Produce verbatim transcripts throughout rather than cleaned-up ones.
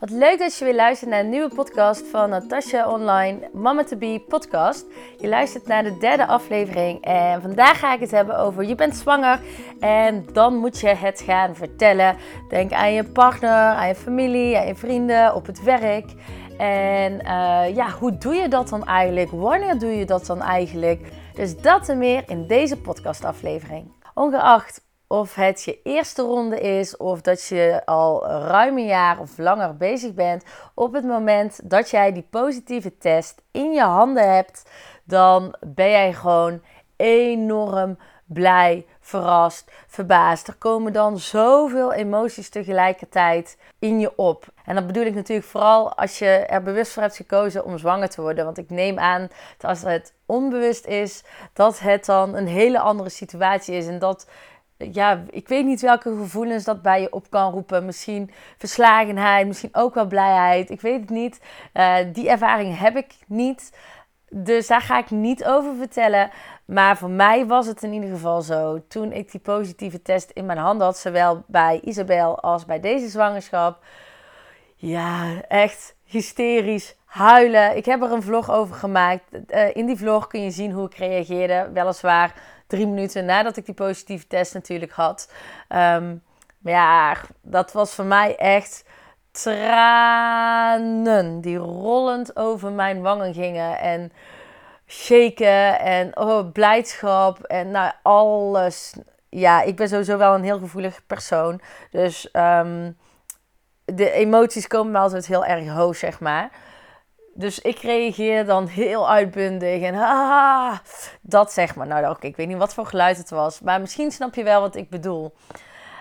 Wat leuk dat je weer luistert naar een nieuwe podcast van Natasja Online, Mama To Be podcast. Je luistert naar de derde aflevering en vandaag ga ik het hebben over je bent zwanger en dan moet je het gaan vertellen. Denk aan je partner, aan je familie, aan je vrienden, op het werk. En uh, ja, hoe doe je dat dan eigenlijk? Wanneer doe je dat dan eigenlijk? Dus dat en meer in deze podcastaflevering. Ongeacht of het je eerste ronde is of dat je al ruim een jaar of langer bezig bent, op het moment dat jij die positieve test in je handen hebt, dan ben jij gewoon enorm blij, verrast, verbaasd. Er komen dan zoveel emoties tegelijkertijd in je op. En dat bedoel ik natuurlijk vooral als je er bewust voor hebt gekozen om zwanger te worden. Want ik neem aan dat als het onbewust is, dat het dan een hele andere situatie is. En dat, ja, ik weet niet welke gevoelens dat bij je op kan roepen. Misschien verslagenheid, misschien ook wel blijheid. Ik weet het niet. Uh, die ervaring heb ik niet. Dus daar ga ik niet over vertellen. Maar voor mij was het in ieder geval zo. Toen ik die positieve test in mijn hand had, zowel bij Isabel als bij deze zwangerschap. Ja, echt hysterisch huilen. Ik heb er een vlog over gemaakt. In die vlog kun je zien hoe ik reageerde. Weliswaar drie minuten nadat ik die positieve test natuurlijk had. Um, maar ja, dat was voor mij echt tranen die rollend over mijn wangen gingen en shaken en oh, blijdschap en nou alles. Ja, ik ben sowieso wel een heel gevoelig persoon, dus um, de emoties komen me altijd heel erg hoog, zeg maar. Dus ik reageer dan heel uitbundig en ah, dat zeg maar. Nou, oké, ik weet niet wat voor geluid het was, maar misschien snap je wel wat ik bedoel.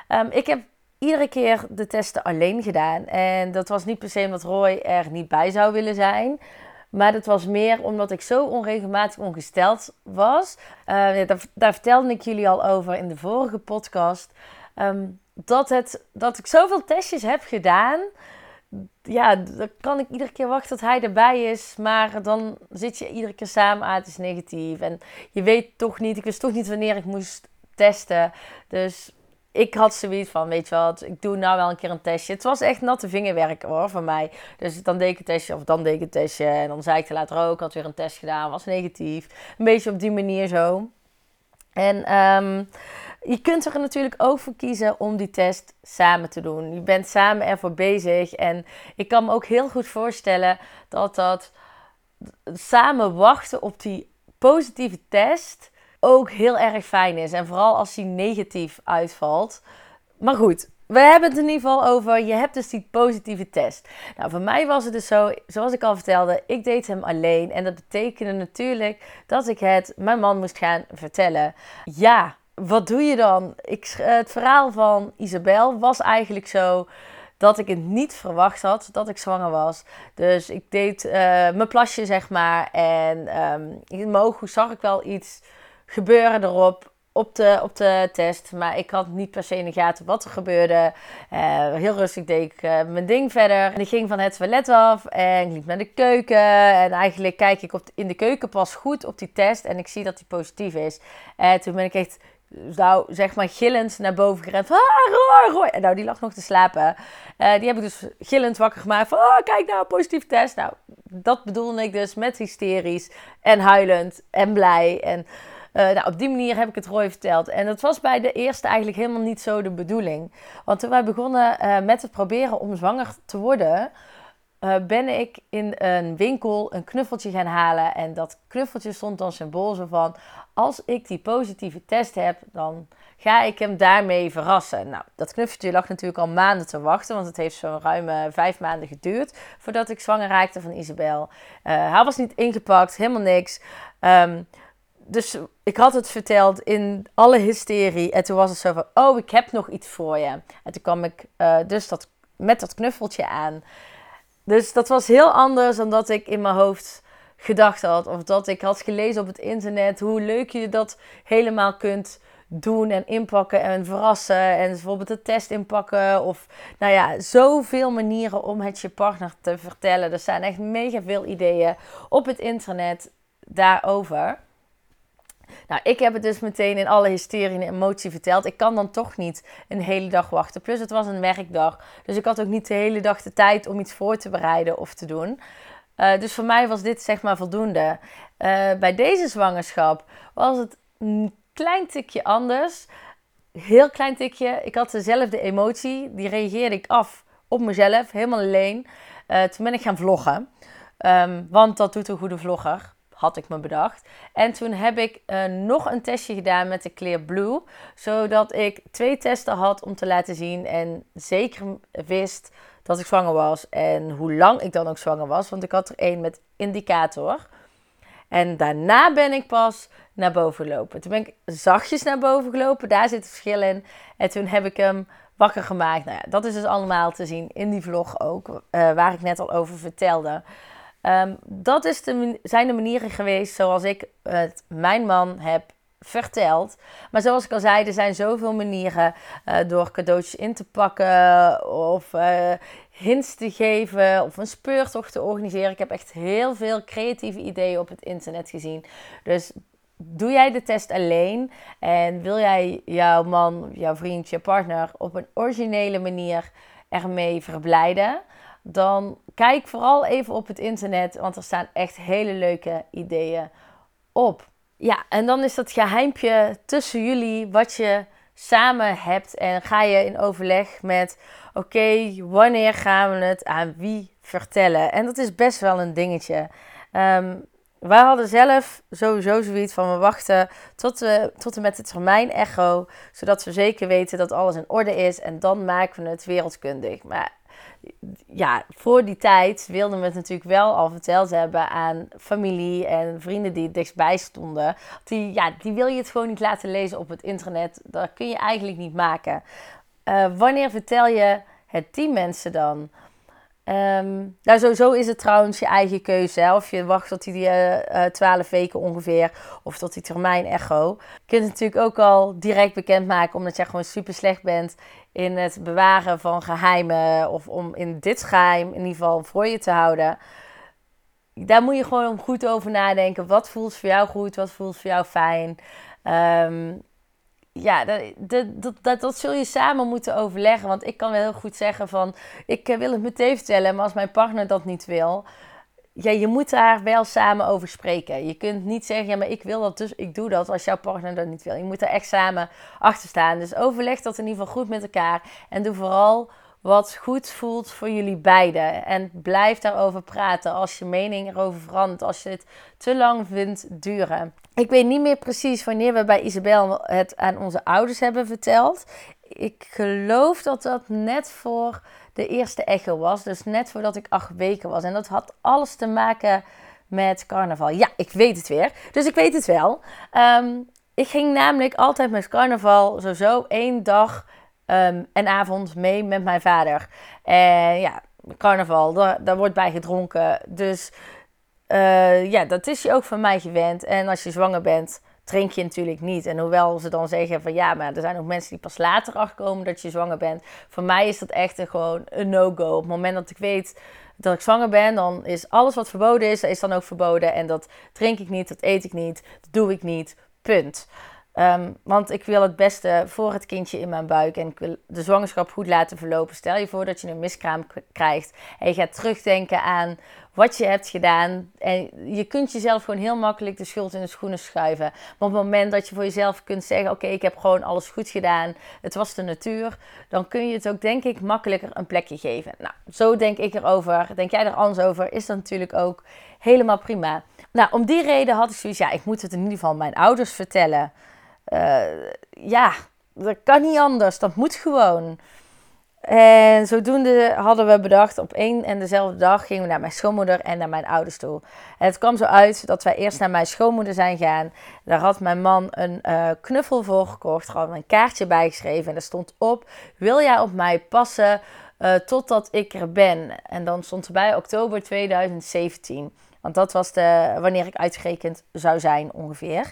Um, ik heb iedere keer de testen alleen gedaan. En dat was niet per se omdat Roy er niet bij zou willen zijn. Maar dat was meer omdat ik zo onregelmatig ongesteld was. Uh, daar, daar vertelde ik jullie al over in de vorige podcast. Um, dat, het, dat ik zoveel testjes heb gedaan. Ja, dan kan ik iedere keer wachten tot hij erbij is. Maar dan zit je iedere keer samen. Ah, het is negatief. En je weet toch niet. Ik wist toch niet wanneer ik moest testen. Dus ik had zoiets van, weet je wat, ik doe nou wel een keer een testje. Het was echt natte vingerwerk hoor, van mij. Dus dan deed ik een testje, of dan deed ik een testje. En dan zei ik er later ook, had weer een test gedaan, was negatief. Een beetje op die manier zo. En um, je kunt er natuurlijk ook voor kiezen om die test samen te doen. Je bent samen ervoor bezig. En ik kan me ook heel goed voorstellen dat dat samen wachten op die positieve test ook heel erg fijn is. En vooral als die negatief uitvalt. Maar goed, we hebben het in ieder geval over. Je hebt dus die positieve test. Nou, voor mij was het dus zo, zoals ik al vertelde, ik deed hem alleen. En dat betekende natuurlijk dat ik het mijn man moest gaan vertellen. Ja, wat doe je dan? Ik, het verhaal van Isabel was eigenlijk zo dat ik het niet verwacht had dat ik zwanger was. Dus ik deed uh, mijn plasje, zeg maar. En um, in mijn ogen zag ik wel iets gebeuren erop, op de, op de test. Maar ik had niet per se in de gaten wat er gebeurde. Uh, heel rustig deed ik uh, mijn ding verder. En ik ging van het toilet af en ik liep naar de keuken. En eigenlijk kijk ik op de, in de keuken pas goed op die test. En ik zie dat die positief is. En uh, toen ben ik echt, nou zeg maar, gillend naar boven gerend. Ah, Roy, Roy. En nou, die lag nog te slapen. Uh, die heb ik dus gillend wakker gemaakt. Van, oh, kijk nou, positieve test. Nou, dat bedoelde ik dus met hysterisch en huilend en blij en Uh, nou, op die manier heb ik het Roy verteld. En dat was bij de eerste eigenlijk helemaal niet zo de bedoeling. Want toen wij begonnen uh, met het proberen om zwanger te worden, Uh, ben ik in een winkel een knuffeltje gaan halen. En dat knuffeltje stond dan symbool zo van, als ik die positieve test heb, dan ga ik hem daarmee verrassen. Nou, dat knuffeltje lag natuurlijk al maanden te wachten, want het heeft zo'n ruim uh, vijf maanden geduurd voordat ik zwanger raakte van Isabel. Uh, hij was niet ingepakt, helemaal niks. Um, Dus ik had het verteld in alle hysterie. En toen was het zo van, oh, ik heb nog iets voor je. En toen kwam ik uh, dus dat, met dat knuffeltje aan. Dus dat was heel anders dan dat ik in mijn hoofd gedacht had. Of dat ik had gelezen op het internet hoe leuk je dat helemaal kunt doen en inpakken en verrassen. En bijvoorbeeld de test inpakken. Of nou ja, zoveel manieren om het je partner te vertellen. Er zijn echt mega veel ideeën op het internet daarover. Nou, ik heb het dus meteen in alle hysterie en emotie verteld. Ik kan dan toch niet een hele dag wachten. Plus het was een werkdag. Dus ik had ook niet de hele dag de tijd om iets voor te bereiden of te doen. Uh, dus voor mij was dit zeg maar voldoende. Uh, bij deze zwangerschap was het een klein tikje anders. Heel klein tikje. Ik had dezelfde emotie. Die reageerde ik af op mezelf. Helemaal alleen. Uh, toen ben ik gaan vloggen. Um, want dat doet een goede vlogger. Had ik me bedacht. En toen heb ik uh, nog een testje gedaan met de Clearblue. Zodat ik twee testen had om te laten zien. En zeker wist dat ik zwanger was. En hoe lang ik dan ook zwanger was. Want ik had er één met indicator. En daarna ben ik pas naar boven gelopen. Toen ben ik zachtjes naar boven gelopen. Daar zit het verschil in. En toen heb ik hem wakker gemaakt. Nou ja, dat is dus allemaal te zien in die vlog ook. Uh, waar ik net al over vertelde. Um, dat is de, zijn de manieren geweest zoals ik het mijn man heb verteld. Maar zoals ik al zei, er zijn zoveel manieren uh, door cadeautjes in te pakken of uh, hints te geven of een speurtocht te organiseren. Ik heb echt heel veel creatieve ideeën op het internet gezien. Dus doe jij de test alleen en wil jij jouw man, jouw vriend, je partner op een originele manier ermee verblijden? Dan kijk vooral even op het internet, want er staan echt hele leuke ideeën op. Ja, en dan is dat geheimpje tussen jullie wat je samen hebt. En ga je in overleg met, oké, okay, wanneer gaan we het aan wie vertellen? En dat is best wel een dingetje. Um, wij hadden zelf sowieso zoiets van, we wachten tot, we, tot en met de termijn echo. Zodat we zeker weten dat alles in orde is en dan maken we het wereldkundig. Maar ja, voor die tijd wilden we het natuurlijk wel al verteld hebben aan familie en vrienden die het dichtstbij stonden. Die, ja, die wil je het gewoon niet laten lezen op het internet. Dat kun je eigenlijk niet maken. Uh, wanneer vertel je het die mensen dan? Um, nou, sowieso is het trouwens je eigen keuze. Hè? Of je wacht tot die uh, twaalf weken ongeveer. Of tot die termijn echo. Je kunt het natuurlijk ook al direct bekendmaken. Omdat jij gewoon super slecht bent in het bewaren van geheimen. Of om in dit geheim in ieder geval voor je te houden. Daar moet je gewoon goed over nadenken. Wat voelt voor jou goed? Wat voelt voor jou fijn? Um, Ja, dat, dat, dat, dat zul je samen moeten overleggen. Want ik kan wel heel goed zeggen van, ik wil het meteen vertellen. Maar als mijn partner dat niet wil, ja, je moet daar wel samen over spreken. Je kunt niet zeggen, ja, maar ik wil dat, dus ik doe dat als jouw partner dat niet wil. Je moet daar echt samen achter staan. Dus overleg dat in ieder geval goed met elkaar. En doe vooral wat goed voelt voor jullie beiden. En blijf daarover praten als je mening erover verandert. Als je het te lang vindt duren. Ik weet niet meer precies wanneer we bij Isabel het aan onze ouders hebben verteld. Ik geloof dat dat net voor de eerste echo was. Dus net voordat ik acht weken was. En dat had alles te maken met carnaval. Ja, ik weet het weer. Dus ik weet het wel. Um, ik ging namelijk altijd met carnaval sowieso één dag um, en avond mee met mijn vader. En ja, carnaval, daar, daar wordt bij gedronken. Dus Uh, ja, dat is je ook van mij gewend. En als je zwanger bent, drink je natuurlijk niet. En hoewel ze dan zeggen van ja, maar er zijn ook mensen die pas later achterkomen dat je zwanger bent. Voor mij is dat echt een, gewoon een no-go. Op het moment dat ik weet dat ik zwanger ben, dan is alles wat verboden is, dat is dan ook verboden. En dat drink ik niet, dat eet ik niet, dat doe ik niet, punt. Um, want ik wil het beste voor het kindje in mijn buik en ik wil de zwangerschap goed laten verlopen. Stel je voor dat je een miskraam k- krijgt en je gaat terugdenken aan wat je hebt gedaan. En je kunt jezelf gewoon heel makkelijk de schuld in de schoenen schuiven. Maar op het moment dat je voor jezelf kunt zeggen, oké, okay, ik heb gewoon alles goed gedaan, het was de natuur, dan kun je het ook denk ik makkelijker een plekje geven. Nou, zo denk ik erover. Denk jij er anders over, is dat natuurlijk ook helemaal prima. Nou, om die reden had ik zoiets, ja, ik moet het in ieder geval mijn ouders vertellen. Uh, ja, dat kan niet anders. Dat moet gewoon. En zodoende hadden we bedacht, op één en dezelfde dag gingen we naar mijn schoonmoeder en naar mijn ouders toe. En het kwam zo uit dat wij eerst naar mijn schoonmoeder zijn gegaan. Daar had mijn man een uh, knuffel voor gekocht. Er had een kaartje bijgeschreven en daar stond op, wil jij op mij passen uh, totdat ik er ben? En dan stond erbij oktober tweeduizend zeventien. Want dat was de, wanneer ik uitgerekend zou zijn ongeveer.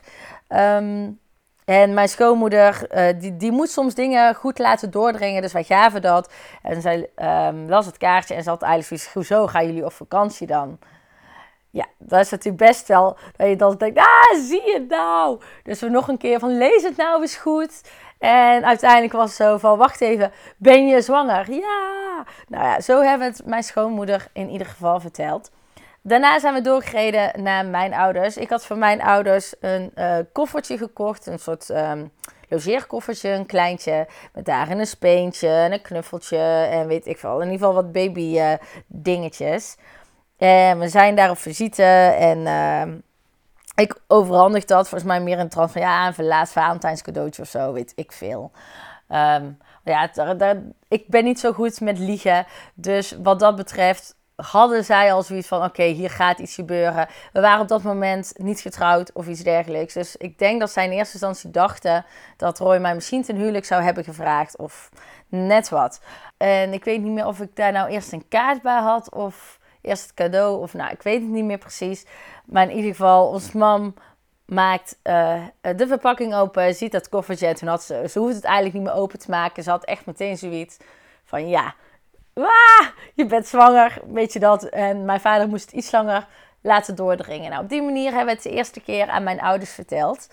Um, En mijn schoonmoeder, uh, die, die moet soms dingen goed laten doordringen. Dus wij gaven dat. En zij um, las het kaartje en ze had eigenlijk zoiets, hoezo gaan jullie op vakantie dan? Ja, dan is natuurlijk best wel dat je dan denkt, ah, zie je nou. Dus we nog een keer van, lees het nou eens goed. En uiteindelijk was het zo van, wacht even, ben je zwanger? Ja! Nou ja, zo hebben het mijn schoonmoeder in ieder geval verteld. Daarna zijn we doorgereden naar mijn ouders. Ik had voor mijn ouders een uh, koffertje gekocht, een soort um, logeerkoffertje, een kleintje. Met daarin een speentje en een knuffeltje en weet ik veel. In ieder geval wat baby uh, dingetjes. En we zijn daar op visite en uh, ik overhandig dat. Volgens mij meer in de trant van ja, een laatst Valentijns cadeautje of zo, weet ik veel. Um, ja, daar, daar, ik ben niet zo goed met liegen. Dus wat dat betreft hadden zij al zoiets van oké, okay, hier gaat iets gebeuren. We waren op dat moment niet getrouwd of iets dergelijks. Dus ik denk dat zij in eerste instantie dachten dat Roy mij misschien ten huwelijk zou hebben gevraagd of net wat. En ik weet niet meer of ik daar nou eerst een kaart bij had of eerst het cadeau, of nou, ik weet het niet meer precies. Maar in ieder geval, ons mam maakt uh, de verpakking open, ziet dat koffertje. En toen had ze, ze hoeft het eigenlijk niet meer open te maken. Ze had echt meteen zoiets van, ja, wah, je bent zwanger, weet je dat. En mijn vader moest het iets langer laten doordringen. Nou, op die manier hebben we het de eerste keer aan mijn ouders verteld.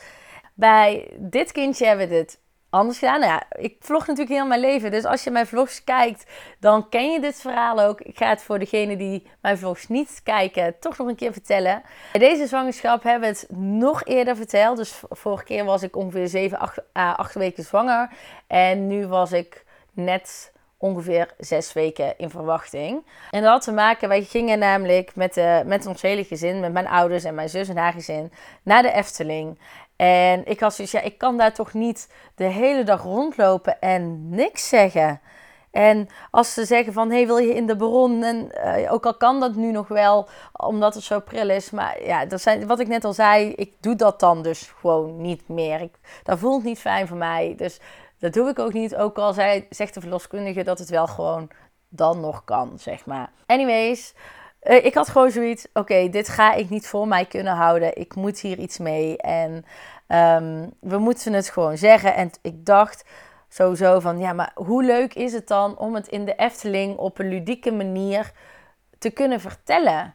Bij dit kindje hebben we dit anders gedaan. Nou ja, ik vlog natuurlijk heel mijn leven. Dus als je mijn vlogs kijkt, dan ken je dit verhaal ook. Ik ga het voor degenen die mijn vlogs niet kijken, toch nog een keer vertellen. Bij deze zwangerschap hebben we het nog eerder verteld. Dus vorige keer was ik ongeveer zeven à acht weken zwanger. En nu was ik net ongeveer zes weken in verwachting. En dat had te maken, wij gingen namelijk met, de, met ons hele gezin, met mijn ouders en mijn zus en haar gezin, naar de Efteling. En ik had zoiets, ja, ik kan daar toch niet de hele dag rondlopen en niks zeggen. En als ze zeggen van, hey, wil je in de bron? En uh, ook al kan dat nu nog wel, omdat het zo pril is. Maar ja, dat zijn, wat ik net al zei, ik doe dat dan dus gewoon niet meer. Ik, dat voelt niet fijn voor mij, dus dat doe ik ook niet. Ook al zei, zegt de verloskundige dat het wel gewoon dan nog kan, zeg maar. Anyways, uh, ik had gewoon zoiets, oké, okay, dit ga ik niet voor mij kunnen houden. Ik moet hier iets mee en um, we moeten het gewoon zeggen. En ik dacht sowieso van, ja, maar hoe leuk is het dan om het in de Efteling op een ludieke manier te kunnen vertellen?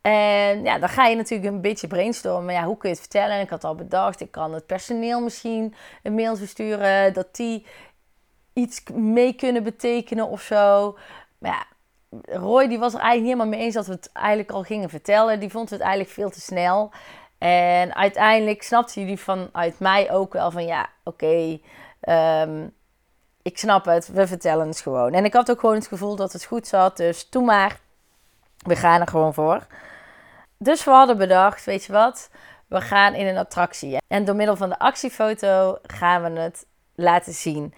En ja, dan ga je natuurlijk een beetje brainstormen. Maar ja, hoe kun je het vertellen? Ik had al bedacht, ik kan het personeel misschien een mail versturen. Dat die iets mee kunnen betekenen of zo. Maar ja, Roy die was er eigenlijk niet helemaal mee eens dat we het eigenlijk al gingen vertellen. Die vond het eigenlijk veel te snel. En uiteindelijk snapte hij vanuit mij ook wel van ja, oké, okay, um, ik snap het, we vertellen het gewoon. En ik had ook gewoon het gevoel dat het goed zat, dus toen maar. We gaan er gewoon voor. Dus we hadden bedacht, weet je wat, we gaan in een attractie. En door middel van de actiefoto gaan we het laten zien.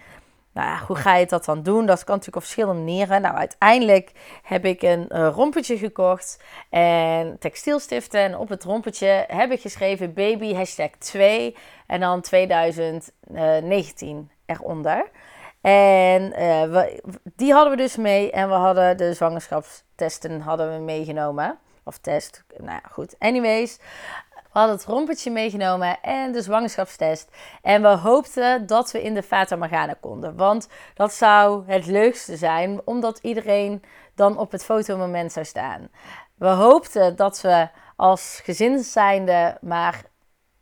Nou ja, hoe ga je dat dan doen? Dat kan natuurlijk op verschillende manieren. Nou, uiteindelijk heb ik een uh, rompetje gekocht en textielstiften. En op het rompetje heb ik geschreven baby hashtag twee en dan twintig negentien eronder. En uh, we, die hadden we dus mee en we hadden de zwangerschapstesten hadden we meegenomen. Of test, nou ja, goed. Anyways, we hadden het rompetje meegenomen en de zwangerschapstest. En we hoopten dat we in de Fata Morgana konden. Want dat zou het leukste zijn, omdat iedereen dan op het fotomoment zou staan. We hoopten dat we als gezin zijnde maar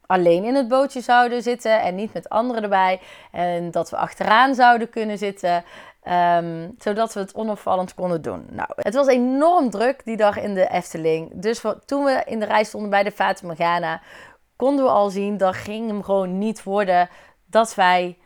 alleen in het bootje zouden zitten en niet met anderen erbij. En dat we achteraan zouden kunnen zitten, um, zodat we het onopvallend konden doen. Nou, het was enorm druk die dag in de Efteling. Dus toen we in de rij stonden bij de Fata Morgana, konden we al zien dat ging hem gewoon niet worden dat wij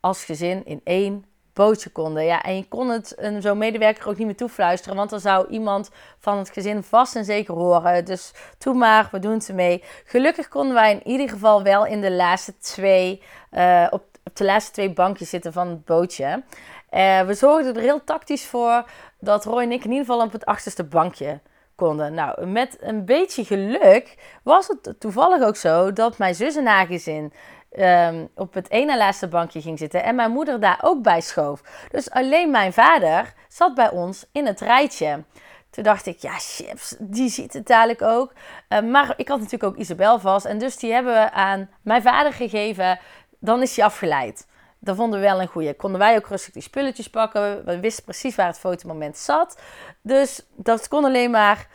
als gezin in één bootje konden. Ja, en je kon het een zo'n medewerker ook niet meer toefluisteren, want dan zou iemand van het gezin vast en zeker horen. Dus toen maar, we doen het ermee. Gelukkig konden wij in ieder geval wel in de laatste twee, uh, op, op de laatste twee bankjes zitten van het bootje. Uh, we zorgden er heel tactisch voor dat Roy en ik in ieder geval op het achterste bankje konden. Nou, met een beetje geluk was het toevallig ook zo dat mijn zus en haar gezin Um, op het ene laatste bankje ging zitten en mijn moeder daar ook bij schoof. Dus alleen mijn vader zat bij ons in het rijtje. Toen dacht ik, ja, chips, die ziet het dadelijk ook. Uh, maar ik had natuurlijk ook Isabel vast en dus die hebben we aan mijn vader gegeven. Dan is hij afgeleid. Dat vonden we wel een goeie. Konden wij ook rustig die spulletjes pakken. We wisten precies waar het fotomoment zat. Dus dat kon alleen maar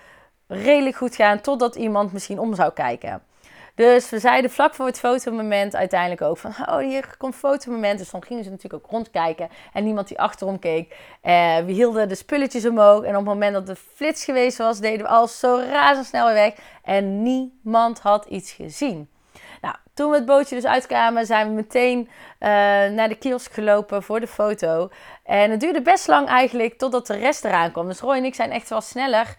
redelijk goed gaan, totdat iemand misschien om zou kijken. Dus we zeiden vlak voor het fotomoment uiteindelijk ook van, oh, hier komt fotomoment. Dus dan gingen ze natuurlijk ook rondkijken en niemand die achterom keek. Eh, we hielden de spulletjes omhoog en op het moment dat de flits geweest was, deden we al zo razendsnel weer weg. En niemand had iets gezien. Nou, toen we het bootje dus uitkwamen, zijn we meteen uh, naar de kiosk gelopen voor de foto. En het duurde best lang eigenlijk totdat de rest eraan kwam. Dus Roy en ik zijn echt wel sneller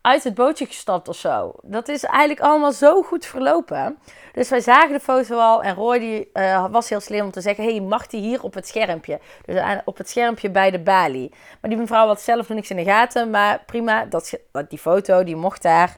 uit het bootje gestapt of zo. Dat is eigenlijk allemaal zo goed verlopen. Dus wij zagen de foto al en Roy die, uh, was heel slim om te zeggen, hey, mag die hier op het schermpje? Dus op het schermpje bij de balie. Maar die mevrouw had zelf nog niks in de gaten, maar prima, dat, die foto die mocht daar.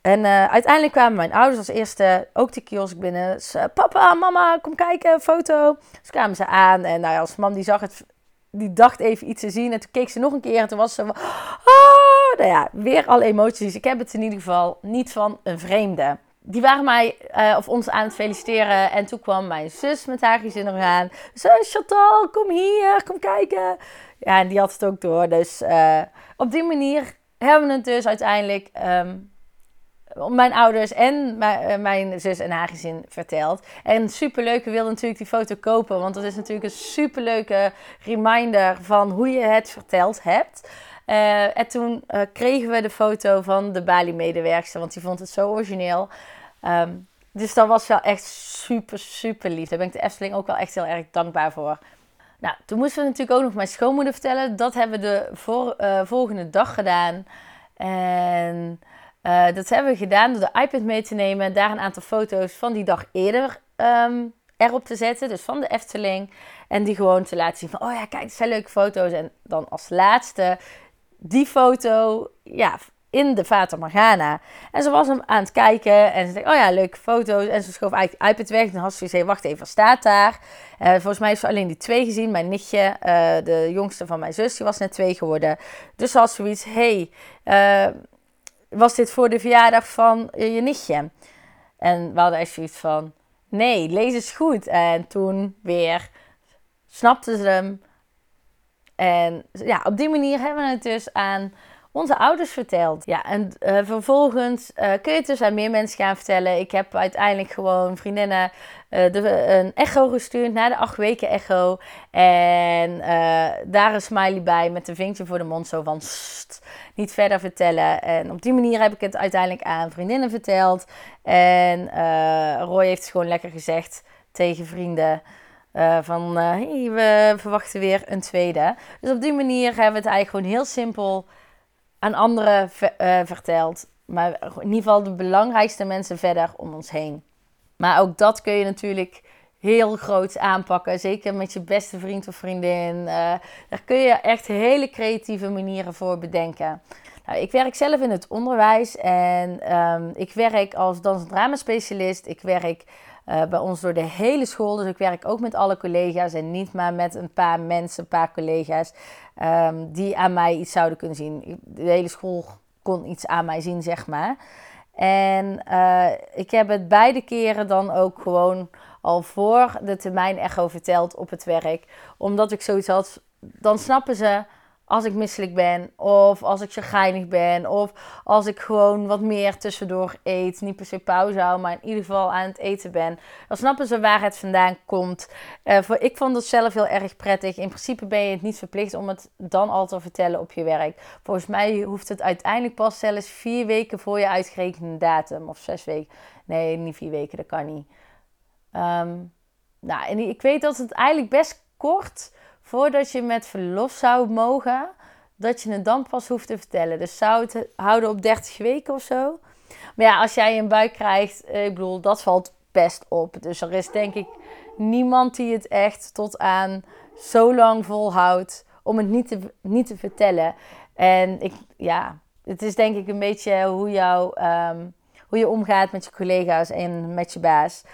En uh, uiteindelijk kwamen mijn ouders als eerste ook de kiosk binnen. Dus, uh, papa, mama, kom kijken, foto. Dus kwamen ze aan en nou ja, als mam die zag het, die dacht even iets te zien. En toen keek ze nog een keer en toen was ze van, oh, nou ja, weer alle emoties. Ik heb het in ieder geval niet van een vreemde. Die waren mij, uh, of ons aan het feliciteren. En toen kwam mijn zus met haar gezin nog aan. Zus, Chantal, kom hier, kom kijken. Ja, en die had het ook door. Dus uh, op die manier hebben we het dus uiteindelijk Um, mijn ouders en mijn zus en haar gezin verteld. En superleuk, we wilden natuurlijk die foto kopen. Want dat is natuurlijk een superleuke reminder van hoe je het verteld hebt. Uh, en toen uh, kregen we de foto van de Bali-medewerkster. Want die vond het zo origineel. Um, dus dat was wel echt super, super lief. Daar ben ik de Efteling ook wel echt heel erg dankbaar voor. Nou, toen moesten we natuurlijk ook nog mijn schoonmoeder vertellen. Dat hebben we de voor, uh, volgende dag gedaan. En Uh, dat hebben we gedaan door de iPad mee te nemen en daar een aantal foto's van die dag eerder um, erop te zetten. Dus van de Efteling. En die gewoon te laten zien van, oh ja, kijk, het zijn leuke foto's. En dan als laatste die foto, ja, in de Fata Morgana. En ze was hem aan het kijken en ze dacht, oh ja, leuke foto's. En ze schoof eigenlijk de iPad weg. En dan had ze gezegd, wacht even, wat staat daar? Uh, volgens mij heeft ze alleen die twee gezien. Mijn nichtje, uh, de jongste van mijn zus, die was net twee geworden. Dus ze had zoiets, hé... Hey, uh, was dit voor de verjaardag van je nichtje? En we hadden echt zoiets van, nee, lees eens goed. En toen weer snapte ze hem. En ja, op die manier hebben we het dus aan onze ouders verteld. Ja, en uh, vervolgens uh, kun je het dus aan meer mensen gaan vertellen. Ik heb uiteindelijk gewoon vriendinnen uh, de, een echo gestuurd, na de acht weken echo. En uh, daar een smiley bij met een vinkje voor de mond, zo van st, niet verder vertellen. En op die manier heb ik het uiteindelijk aan vriendinnen verteld. En uh, Roy heeft het gewoon lekker gezegd tegen vrienden. Uh, van, uh, hey, we verwachten weer een tweede. Dus op die manier hebben we het eigenlijk gewoon heel simpel aan anderen ver, uh, verteld. Maar in ieder geval de belangrijkste mensen verder om ons heen. Maar ook dat kun je natuurlijk heel groots aanpakken. Zeker met je beste vriend of vriendin. Uh, daar kun je echt hele creatieve manieren voor bedenken. Nou, ik werk zelf in het onderwijs. En um, ik werk als dans- en dramaspecialist. Ik werk uh, bij ons door de hele school. Dus ik werk ook met alle collega's. En niet maar met een paar mensen, een paar collega's. Um, die aan mij iets zouden kunnen zien. De hele school kon iets aan mij zien, zeg maar. En uh, ik heb het beide keren dan ook gewoon al voor de termijn echo verteld op het werk. Omdat ik zoiets had, dan snappen ze als ik misselijk ben. Of als ik chagrijnig ben. Of als ik gewoon wat meer tussendoor eet. Niet per se pauze hou, maar in ieder geval aan het eten ben. Dan snappen ze waar het vandaan komt. Uh, voor, ik vond dat zelf heel erg prettig. In principe ben je het niet verplicht om het dan al te vertellen op je werk. Volgens mij hoeft het uiteindelijk pas zelfs vier weken voor je uitgerekende datum. Of zes weken. Nee, niet vier weken. Dat kan niet. Um, nou, en ik weet dat het eigenlijk best kort, voordat je met verlof zou mogen, dat je het dan pas hoeft te vertellen. Dus zou het houden op dertig weken of zo. Maar ja, als jij een buik krijgt, ik bedoel, dat valt best op. Dus er is denk ik niemand die het echt tot aan zo lang volhoudt om het niet te, niet te vertellen. En ik, ja, het is denk ik een beetje hoe, jou, um, hoe je omgaat met je collega's en met je baas.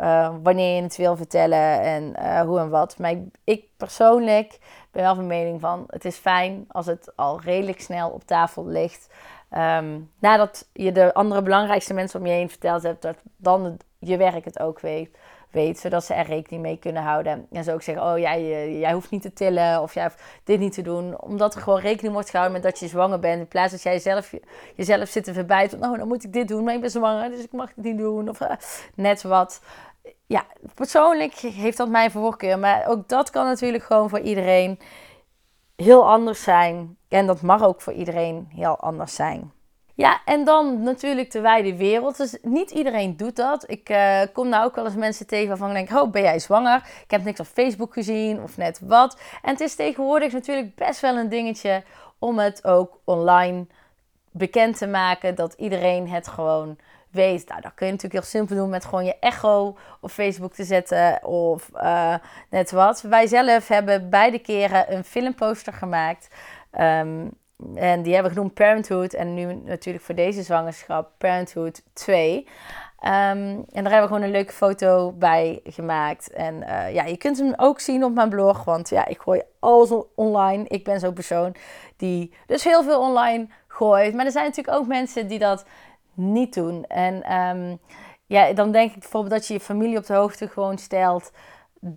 Uh, wanneer je het wil vertellen en uh, hoe en wat. Maar ik, ik persoonlijk ben wel van mening van, het is fijn als het al redelijk snel op tafel ligt. Um, nadat je de andere belangrijkste mensen om je heen verteld hebt, dat dan het, je werk het ook weet. weet, zodat ze er rekening mee kunnen houden. En ze ook zeggen, oh jij, jij hoeft niet te tillen of jij hoeft dit niet te doen. Omdat er gewoon rekening wordt gehouden met dat je zwanger bent. In plaats dat jij zelf, jezelf zit te verbijten. Nou, dan moet ik dit doen, maar ik ben zwanger, dus ik mag het niet doen. Of uh, net wat. Ja, persoonlijk heeft dat mijn voorkeur. Maar ook dat kan natuurlijk gewoon voor iedereen heel anders zijn. En dat mag ook voor iedereen heel anders zijn. Ja, en dan natuurlijk de wijde wereld. Dus niet iedereen doet dat. Ik uh, kom nou ook wel eens mensen tegen waarvan ik denk, oh, ben jij zwanger? Ik heb niks op Facebook gezien of net wat. En het is tegenwoordig natuurlijk best wel een dingetje om het ook online bekend te maken. Dat iedereen het gewoon weet. Nou, dat kun je natuurlijk heel simpel doen met gewoon je echo op Facebook te zetten of uh, net wat. Wij zelf hebben beide keren een filmposter gemaakt. Um, En die hebben we genoemd Parenthood. En nu natuurlijk voor deze zwangerschap Parenthood twee. Um, en daar hebben we gewoon een leuke foto bij gemaakt. En uh, ja, je kunt hem ook zien op mijn blog. Want ja, ik gooi alles online. Ik ben zo'n persoon die dus heel veel online gooit. Maar er zijn natuurlijk ook mensen die dat niet doen. En um, ja, dan denk ik bijvoorbeeld dat je je familie op de hoogte gewoon stelt.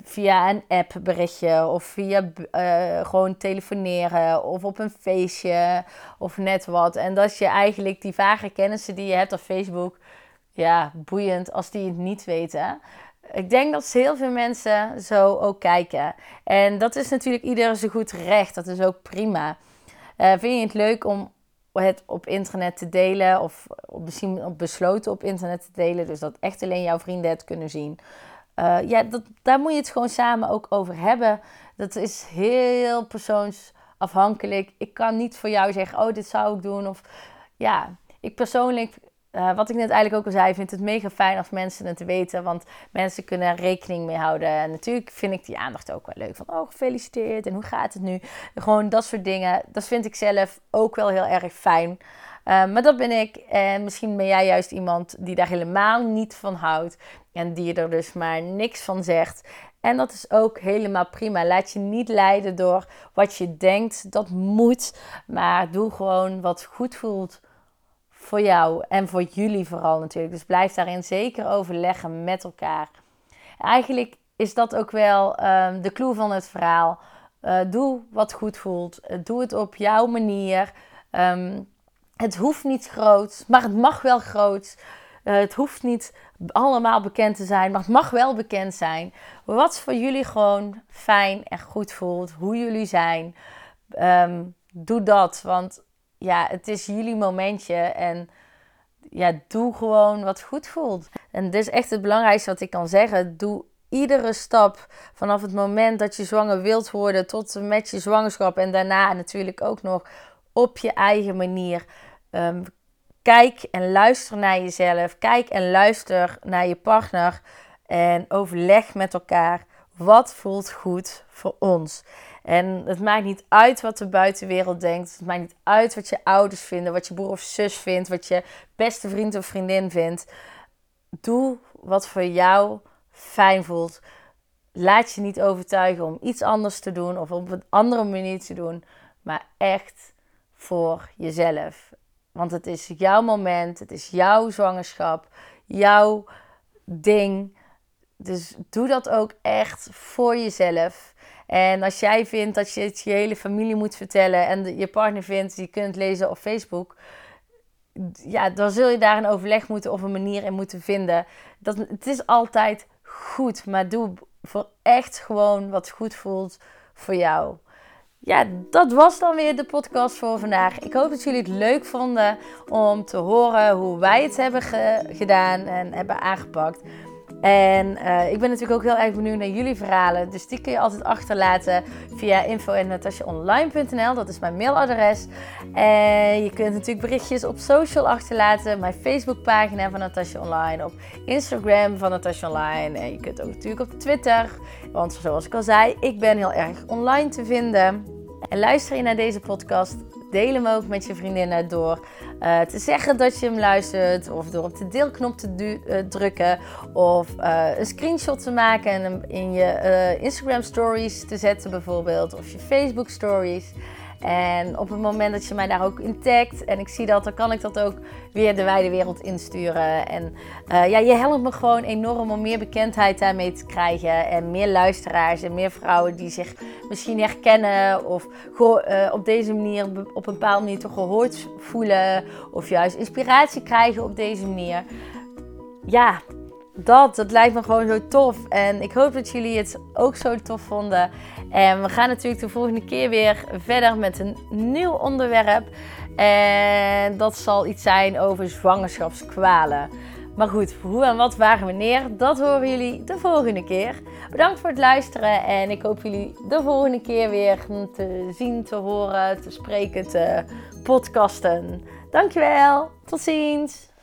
Via een app berichtje of via uh, gewoon telefoneren of op een feestje of net wat. En dat je eigenlijk die vage kennissen die je hebt op Facebook, ja, boeiend als die het niet weten. Ik denk dat heel veel mensen zo ook kijken. En dat is natuurlijk ieder zijn goed recht. Dat is ook prima. Uh, vind je het leuk om het op internet te delen of misschien op besloten op internet te delen? Dus dat echt alleen jouw vrienden het kunnen zien. Uh, ja, dat, daar moet je het gewoon samen ook over hebben. Dat is heel persoonsafhankelijk. Ik kan niet voor jou zeggen, oh, dit zou ik doen. Of ja, ik persoonlijk, uh, wat ik net eigenlijk ook al zei, vind het mega fijn als mensen het weten. Want mensen kunnen er rekening mee houden. En natuurlijk vind ik die aandacht ook wel leuk. Van, oh, gefeliciteerd en hoe gaat het nu? Gewoon dat soort dingen. Dat vind ik zelf ook wel heel erg fijn. Uh, maar dat ben ik. En misschien ben jij juist iemand die daar helemaal niet van houdt. En die er dus maar niks van zegt. En dat is ook helemaal prima. Laat je niet leiden door wat je denkt. Dat moet. Maar doe gewoon wat goed voelt voor jou. En voor jullie vooral natuurlijk. Dus blijf daarin zeker overleggen met elkaar. Eigenlijk is dat ook wel uh, de clue van het verhaal. Uh, doe wat goed voelt. Uh, doe het op jouw manier. Um, Het hoeft niet groot, maar het mag wel groot. Uh, het hoeft niet allemaal bekend te zijn, maar het mag wel bekend zijn. Wat voor jullie gewoon fijn en goed voelt, hoe jullie zijn. Um, doe dat, want ja, het is jullie momentje en ja, doe gewoon wat goed voelt. En dit is echt het belangrijkste wat ik kan zeggen. Doe iedere stap vanaf het moment dat je zwanger wilt worden tot en met je zwangerschap en daarna natuurlijk ook nog op je eigen manier. Um, kijk en luister naar jezelf. Kijk en luister naar je partner. En overleg met elkaar. Wat voelt goed voor ons? En het maakt niet uit wat de buitenwereld denkt. Het maakt niet uit wat je ouders vinden. Wat je broer of zus vindt. Wat je beste vriend of vriendin vindt. Doe wat voor jou fijn voelt. Laat je niet overtuigen om iets anders te doen. Of op een andere manier te doen. Maar echt voor jezelf. Want het is jouw moment. Het is jouw zwangerschap. Jouw ding. Dus doe dat ook echt voor jezelf. En als jij vindt dat je het je hele familie moet vertellen. En je partner vindt, die kunt lezen op Facebook. Ja, dan zul je daar een overleg moeten of een manier in moeten vinden. Dat, het is altijd goed. Maar doe voor echt gewoon wat goed voelt voor jou. Ja, dat was dan weer de podcast voor vandaag. Ik hoop dat jullie het leuk vonden om te horen hoe wij het hebben ge- gedaan en hebben aangepakt. En uh, ik ben natuurlijk ook heel erg benieuwd naar jullie verhalen. Dus die kun je altijd achterlaten via info at natasja online dot n l. Dat is mijn mailadres. En je kunt natuurlijk berichtjes op social achterlaten. Mijn Facebookpagina van Natasja Online. Op Instagram van Natasja Online. En je kunt ook natuurlijk op Twitter. Want zoals ik al zei, ik ben heel erg online te vinden. En luister je naar deze podcast, deel hem ook met je vriendinnen door uh, te zeggen dat je hem luistert. Of door op de deelknop te du- uh, drukken. Of uh, een screenshot te maken en hem in je uh, Instagram stories te zetten bijvoorbeeld. Of je Facebook stories. En op het moment dat je mij daar ook in tagt en ik zie dat, dan kan ik dat ook weer de wijde wereld insturen. En uh, ja, je helpt me gewoon enorm om meer bekendheid daarmee te krijgen. En meer luisteraars en meer vrouwen die zich misschien herkennen of uh, op deze manier op een bepaalde manier toch gehoord voelen. Of juist inspiratie krijgen op deze manier. Ja, dat, dat lijkt me gewoon zo tof. En ik hoop dat jullie het ook zo tof vonden. En we gaan natuurlijk de volgende keer weer verder met een nieuw onderwerp. En dat zal iets zijn over zwangerschapskwalen. Maar goed, hoe en wat, waar en wanneer, dat horen jullie de volgende keer. Bedankt voor het luisteren en ik hoop jullie de volgende keer weer te zien, te horen, te spreken, te podcasten. Dankjewel, tot ziens!